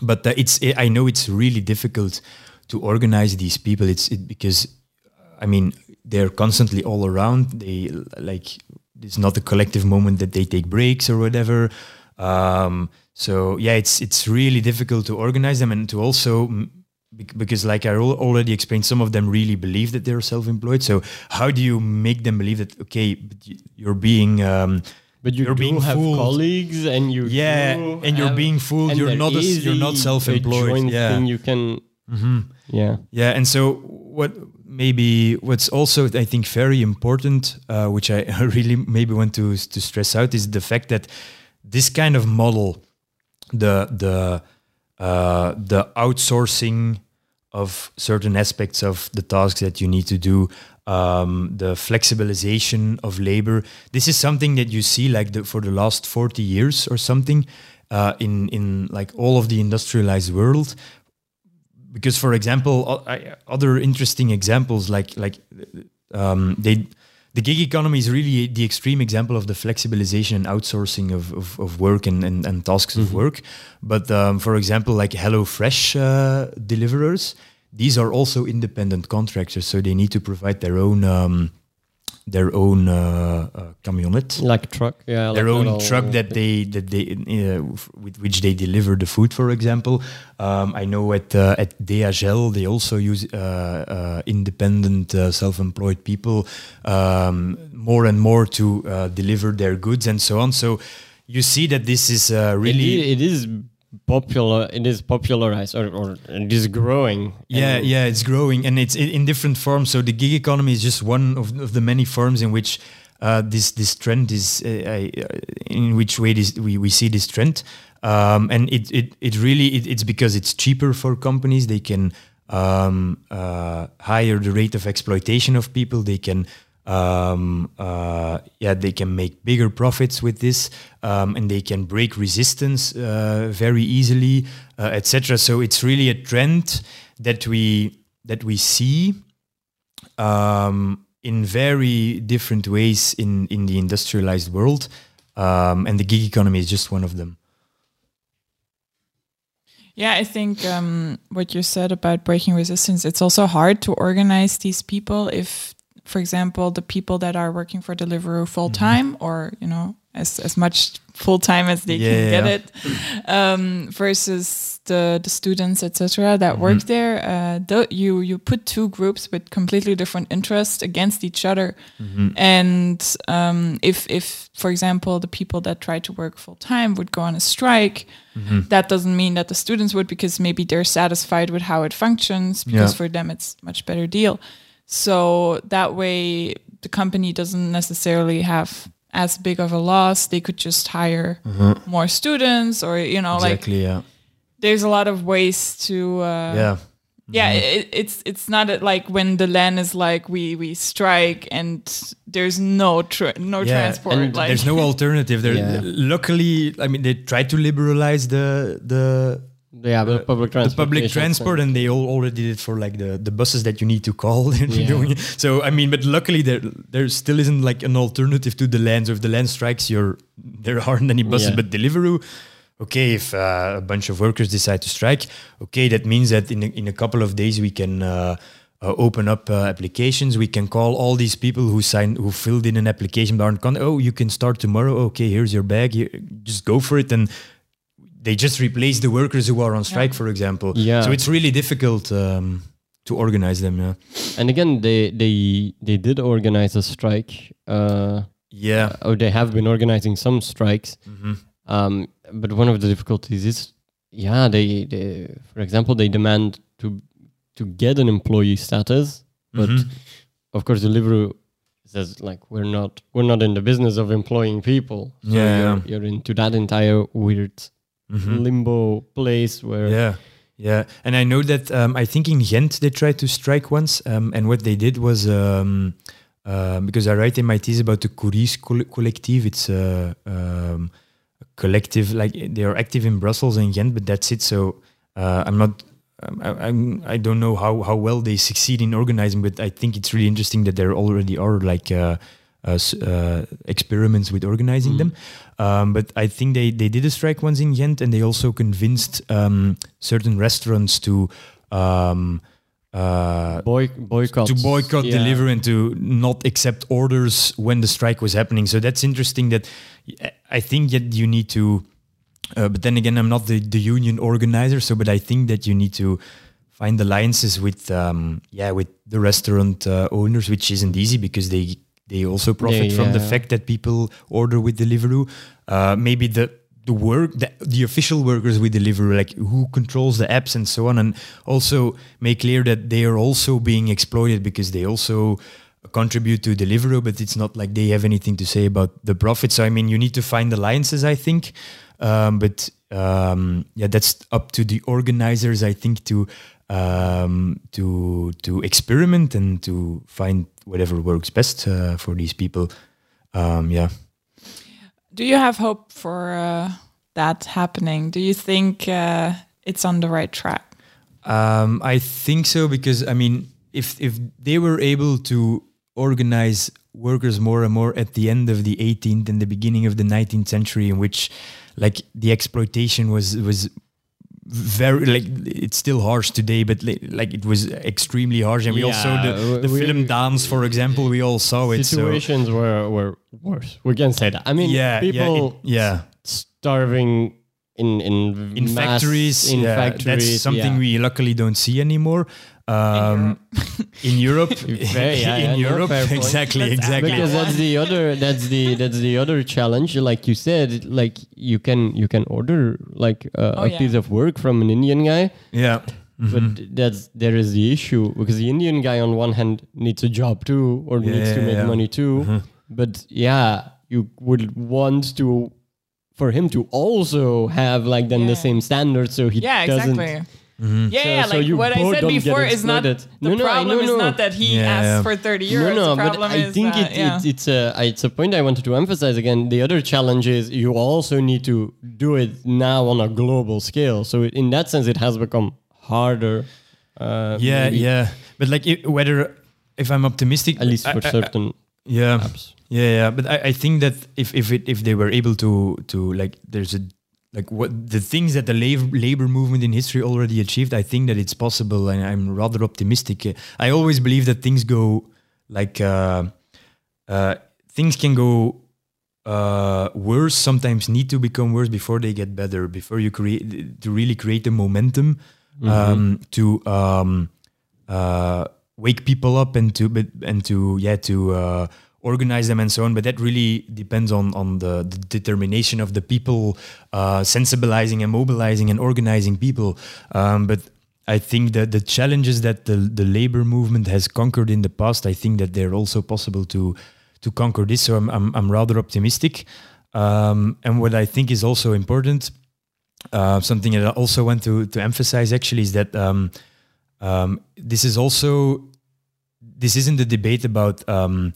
but uh, it's, I know it's really difficult to organize these people. It's it, because, I mean, they're constantly all around. They like, it's not a collective moment that they take breaks or whatever. Um, so yeah, it's, it's really difficult to organize them, and to also, because like I already explained, some of them really believe that they're self-employed. So how do you make them believe that, okay, but you're being um but you you're do being have fooled. colleagues and you yeah do and you're being fooled, you're not a, you're not self-employed. Yeah, thing you can mm-hmm. yeah yeah and so what maybe what's also I think very important, uh which I really maybe want to to stress out, is the fact that this kind of model, the the uh the outsourcing of certain aspects of the tasks that you need to do, um, the flexibilization of labor. This is something that you see like the, for the last forty years or something uh, in, in like all of the industrialized world. Because for example, I, other interesting examples, like, like um, they, the gig economy is really the extreme example of the flexibilization and outsourcing of, of, of work and, and, and tasks mm-hmm. of work. But um, for example, like HelloFresh uh, deliverers, these are also independent contractors, so they need to provide their own um, their own uh, uh, camionette, like truck, yeah, their like own truck that they that they uh, with which they deliver the food. For example, um, I know at uh, at D H L they also use uh, uh, independent uh, self-employed people um, more and more to uh, deliver their goods and so on. So you see that this is uh, really it is. It is popular it is popularized or, or it is growing, yeah yeah it's growing, and it's in different forms. So the gig economy is just one of, of the many forms in which uh this this trend is uh, I, uh, in which way this we, we see this trend, um and it it, it really it, it's because it's cheaper for companies. They can um uh higher the rate of exploitation of people, they can Um, uh, yeah, they can make bigger profits with this, um, and they can break resistance uh, very easily, uh, et cetera. So it's really a trend that we that we see um, in very different ways in in the industrialized world, um, and the gig economy is just one of them. Yeah, I think um, what you said about breaking resistance. It's also hard to organize these people if. For example, the people that are working for Deliveroo full time, mm-hmm. or you know, as as much full time as they yeah, can yeah. get it, um, versus the the students, et cetera, that mm-hmm. work there. Uh, th- you you put two groups with completely different interests against each other, mm-hmm. and um, if if for example the people that try to work full time would go on a strike, mm-hmm. that doesn't mean that the students would, because maybe they're satisfied with how it functions, because yeah. for them it's much better deal. So that way the company doesn't necessarily have as big of a loss. They could just hire mm-hmm. more students, or, you know, exactly, like yeah. there's a lot of ways to, uh, yeah, yeah. Mm-hmm. It, it's, it's not like when the land is like, we, we strike and there's no, tra- no yeah. transport. And like, there's no alternative there. Yeah. Luckily, I mean, they tried to liberalize the, the, Yeah, but uh, public transport. The public transport, and they all already did it for like the, the buses that you need to call. yeah. doing it. So I mean, but luckily there there still isn't like an alternative to the land. So if the land strikes, you're there aren't any buses. Yeah. But Deliveroo, okay, if uh, a bunch of workers decide to strike, okay, that means that in a, in a couple of days we can uh, uh, open up uh, applications. We can call all these people who signed, who filled in an application, but aren't con- oh, you can start tomorrow. Okay, here's your bag. Here, just go for it. And they just replace the workers who are on strike, yeah. for example. Yeah. So it's really difficult um, to organize them. Yeah. And again, they they they did organize a strike. Uh, yeah. Or they have been organizing some strikes. Mm-hmm. Um, but one of the difficulties is, yeah, they, they for example they demand to to get an employee status, but mm-hmm. of course Deliveroo says like we're not we're not in the business of employing people. So yeah. You're, you're into that entire weird. Mm-hmm. limbo place where yeah yeah and I know that um, I think in Ghent they tried to strike once, um, and what they did was um, uh, because I write in my thesis about the Kuris coll- collective it's a, um, a collective, like they are active in Brussels and Ghent, but that's it. So uh, I'm not um, I, I'm, I don't know how, how well they succeed in organizing, but I think it's really interesting that there already are like uh, Uh, uh, experiments with organizing mm. them. Um, but I think they, they did a strike once in Ghent, and they also convinced um, certain restaurants to um, uh, Boy- boycott, to boycott yeah. Deliveroo, and to not accept orders when the strike was happening. So that's interesting that I think that you need to, uh, but then again, I'm not the, the union organizer, so, but I think that you need to find alliances with, um, yeah, with the restaurant uh, owners, which isn't easy because they They also profit yeah, from yeah. the fact that people order with Deliveroo. Uh, maybe the the work the, the official workers with Deliveroo, like who controls the apps and so on, and also make clear that they are also being exploited because they also contribute to Deliveroo, but it's not like they have anything to say about the profit. So I mean, you need to find alliances, I think. Um, but um, yeah, that's up to the organizers, I think, to um, to to experiment and to find whatever works best uh, for these people. Um, yeah. Do you have hope for uh, that happening? Do you think uh, it's on the right track? Um, I think so, because I mean, if if they were able to organize workers more and more at the end of the eighteenth and the beginning of the nineteenth century, in which like the exploitation was was very, like, it's still harsh today, but like it was extremely harsh, and we yeah, also the, the we, film we, Dance, for example, we all saw situations it. Situations so. were were worse. We can say that. I mean, yeah, people yeah, it, yeah. starving in in, in mass, factories. In yeah, factories, that's something yeah. we luckily don't see anymore. Um, in Europe, in Europe, fair, yeah, in yeah, Europe no, exactly, that's exactly. Because that's the other, that's the that's the other challenge. Like you said, like you can you can order like uh, oh, a yeah. piece of work from an Indian guy. Yeah, mm-hmm. but that's there is the issue, because the Indian guy on one hand needs a job too, or yeah, needs to make yeah. money too. Mm-hmm. But yeah, you would want to for him to also have like then yeah. the same standards, so he yeah, doesn't. Exactly. Mm-hmm. Yeah, so, yeah, like so what I said before is not the no, no, problem. No, no. Is not that he yeah, asks yeah. for thirty euros. No, no, the problem but I is think that, it, yeah. it, it's a it's a point I wanted to emphasize again. The other challenge is you also need to do it now on a global scale. So it, in that sense, it has become harder. Uh, yeah, maybe. yeah, but like it, whether if I'm optimistic, at least for I, certain. I, I, yeah, apps. yeah, yeah. But I, I think that if if it, if they were able to to like there's a. Like what the things that the labor, labor movement in history already achieved, I think that it's possible, and I'm rather optimistic. I always believe that things go like uh, uh, things can go uh, worse sometimes need to become worse before they get better, before you create, to really create the momentum, mm-hmm. um, to um, uh, wake people up and to, and to, yeah, to uh, organize them and so on. But that really depends on, on the, the determination of the people, uh, sensibilizing and mobilizing and organizing people. Um, but I think that the challenges that the, the labor movement has conquered in the past, I think that they're also possible to to conquer this. So I'm I'm, I'm rather optimistic. Um, and what I think is also important, uh, something that I also want to to emphasize actually, is that um, um, this is also this isn't a debate about um,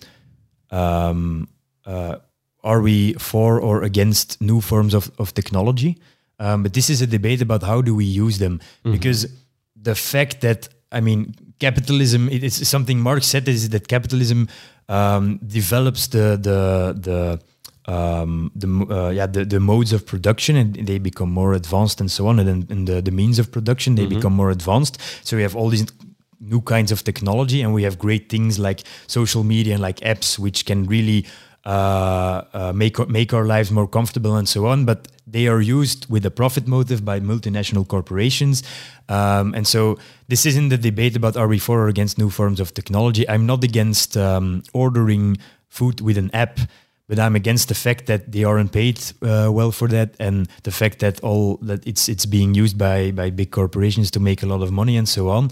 um, uh, are we for or against new forms of of technology, um, but this is a debate about how do we use them, mm-hmm. because the fact that, I mean, capitalism, it is something Marx said, is that capitalism um, develops the the the um, the uh, yeah the, the modes of production, and they become more advanced and so on, and, and the, the means of production, they mm-hmm. become more advanced. So we have all these new kinds of technology, and we have great things like social media and like apps, which can really uh, uh, make make our lives more comfortable and so on. But they are used with a profit motive by multinational corporations. Um, and so this isn't the debate about are we for or against new forms of technology. I'm not against um, ordering food with an app, but I'm against the fact that they aren't paid uh, well for that, and the fact that all that it's it's being used by, by big corporations to make a lot of money and so on.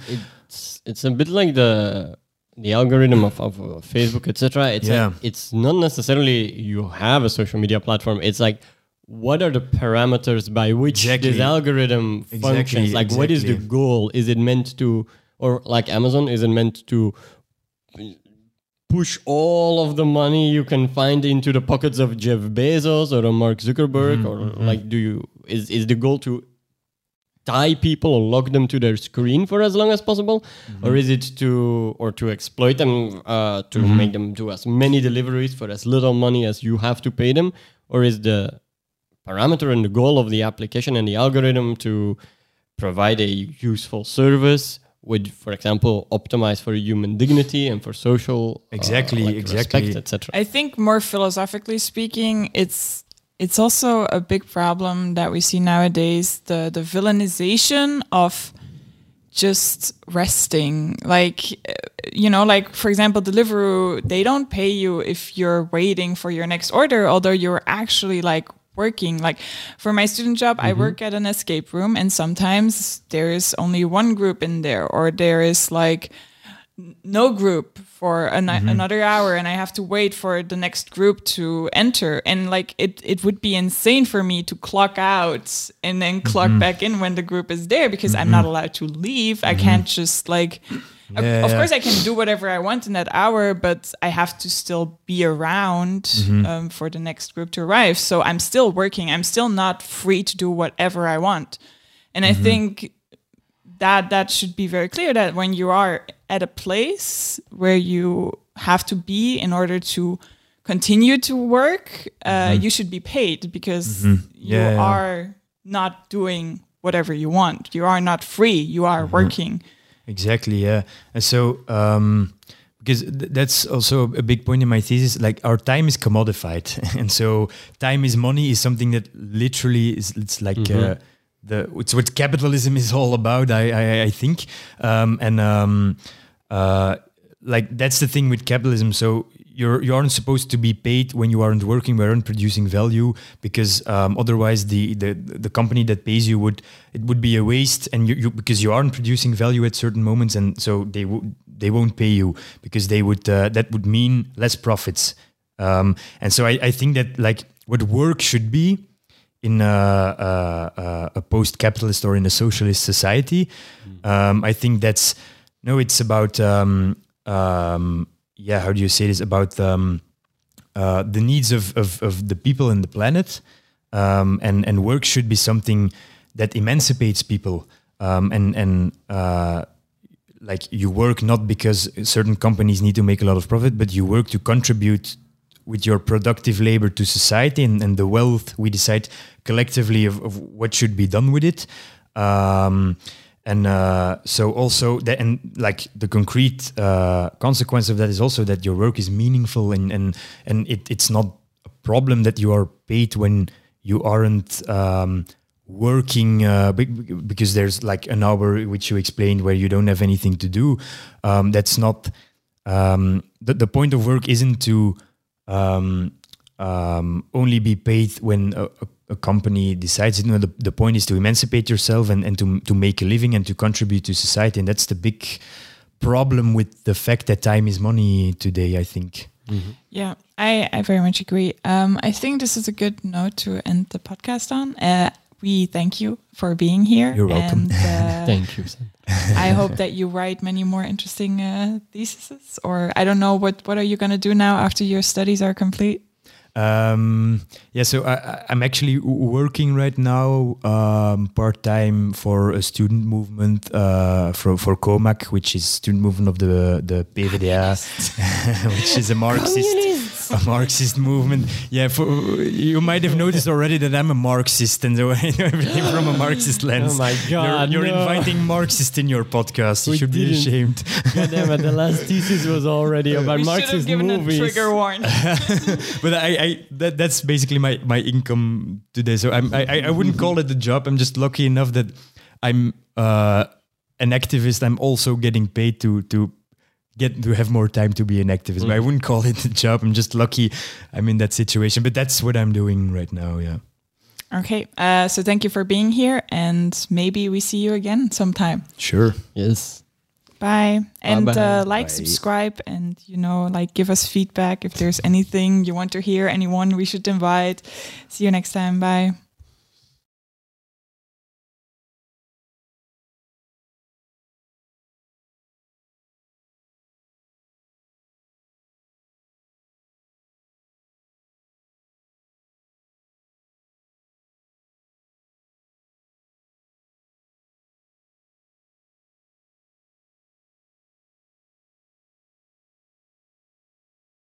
It's, it's a bit like the the algorithm of, of Facebook, et cetera. It's yeah. like, it's not necessarily you have a social media platform. It's like, what are the parameters by which exactly. this algorithm exactly. functions? Like, exactly. what is the goal? Is it meant to, or like Amazon, is it meant to push all of the money you can find into the pockets of Jeff Bezos or Mark Zuckerberg? Mm-hmm. Or like, do you, is, is the goal to tie people or lock them to their screen for as long as possible? Mm-hmm. Or is it to, or to exploit them, uh, to mm-hmm. make them do as many deliveries for as little money as you have to pay them? Or is the parameter and the goal of the application and the algorithm to provide a useful service, which, for example, optimize for human dignity and for social exactly, uh, like exactly. respect, et cetera? I think more philosophically speaking, it's it's also a big problem that we see nowadays, the, the villainization of just resting. Like, you know, like, for example, Deliveroo, they don't pay you if you're waiting for your next order, although you're actually like, working. Like for my student job, mm-hmm. I work at an escape room, and sometimes there is only one group in there, or there is like no group for an- mm-hmm. another hour, and I have to wait for the next group to enter. And like it, it would be insane for me to clock out and then clock mm-hmm. back in when the group is there, because mm-hmm. I'm not allowed to leave. Mm-hmm. I can't just like. Yeah, of yeah. course, I can do whatever I want in that hour, but I have to still be around mm-hmm. um, for the next group to arrive. So I'm still working. I'm still not free to do whatever I want. And mm-hmm. I think that that should be very clear, that when you are at a place where you have to be in order to continue to work, uh, mm-hmm. you should be paid, because mm-hmm. yeah, you yeah. are not doing whatever you want. You are not free. You are mm-hmm. working. Exactly, yeah. And so, um, because th- that's also a big point in my thesis, like our time is commodified. And so time is money is something that literally is, it's like mm-hmm. uh, the it's what capitalism is all about, I I, I think. Um, and um, uh, like that's the thing with capitalism. So you're, you aren't supposed to be paid when you aren't working, we aren't producing value, because um, otherwise the, the the company that pays you would, it would be a waste, and you, you because you aren't producing value at certain moments, and so they w- they won't pay you, because they would uh, that would mean less profits. Um, and so I, I think that like what work should be in a, a, a post-capitalist or in a socialist society, mm. um, I think that's no, it's about. Um, um, yeah, how do you say this, about um, uh, the needs of, of, of the people and the planet, um, and, and work should be something that emancipates people, um, and, and uh, like you work not because certain companies need to make a lot of profit, but you work to contribute with your productive labor to society, and, and the wealth we decide collectively of, of what should be done with it. Um, And uh, so also, the, and like the concrete uh, consequence of that is also that your work is meaningful, and and, and it, it's not a problem that you are paid when you aren't um, working, uh, because there's like an hour which you explained where you don't have anything to do. Um, that's not, um, the, the point of work isn't to um, um, only be paid when a, a a company decides, you know, the, the point is to emancipate yourself and, and to, to make a living and to contribute to society. And that's the big problem with the fact that time is money today, I think. Mm-hmm. Yeah, I, I very much agree. Um, I think this is a good note to end the podcast on. Uh, we thank you for being here. You're welcome. And, uh, thank you. I hope that you write many more interesting uh, theses, or I don't know, what, what are you going to do now after your studies are complete? Um, yeah, so I, I'm actually working right now um, part-time for a student movement uh, for, for COMAC, which is student movement of the, the P V D A, which is a Marxist, a Marxist movement. Yeah, for, you might have noticed already that I'm a Marxist, and so I know everything from a Marxist lens. Oh my God, You're, you're no. inviting Marxists in your podcast. You we should didn't. be ashamed. God damn it, the last thesis was already about we Marxist given movies. A trigger warning. But I, I I, that, that's basically my, my income today. So I'm, I, I wouldn't call it a job. I'm just lucky enough that I'm uh, an activist. I'm also getting paid to to get to have more time to be an activist. Mm. But I wouldn't call it a job. I'm just lucky I'm in that situation. But that's what I'm doing right now, yeah. Okay. Uh, so thank you for being here. And maybe we see you again sometime. Sure. Yes. Bye. And bye bye. Uh, like, bye. Subscribe, and, you know, like, give us feedback if there's anything you want to hear, anyone we should invite. See you next time. Bye.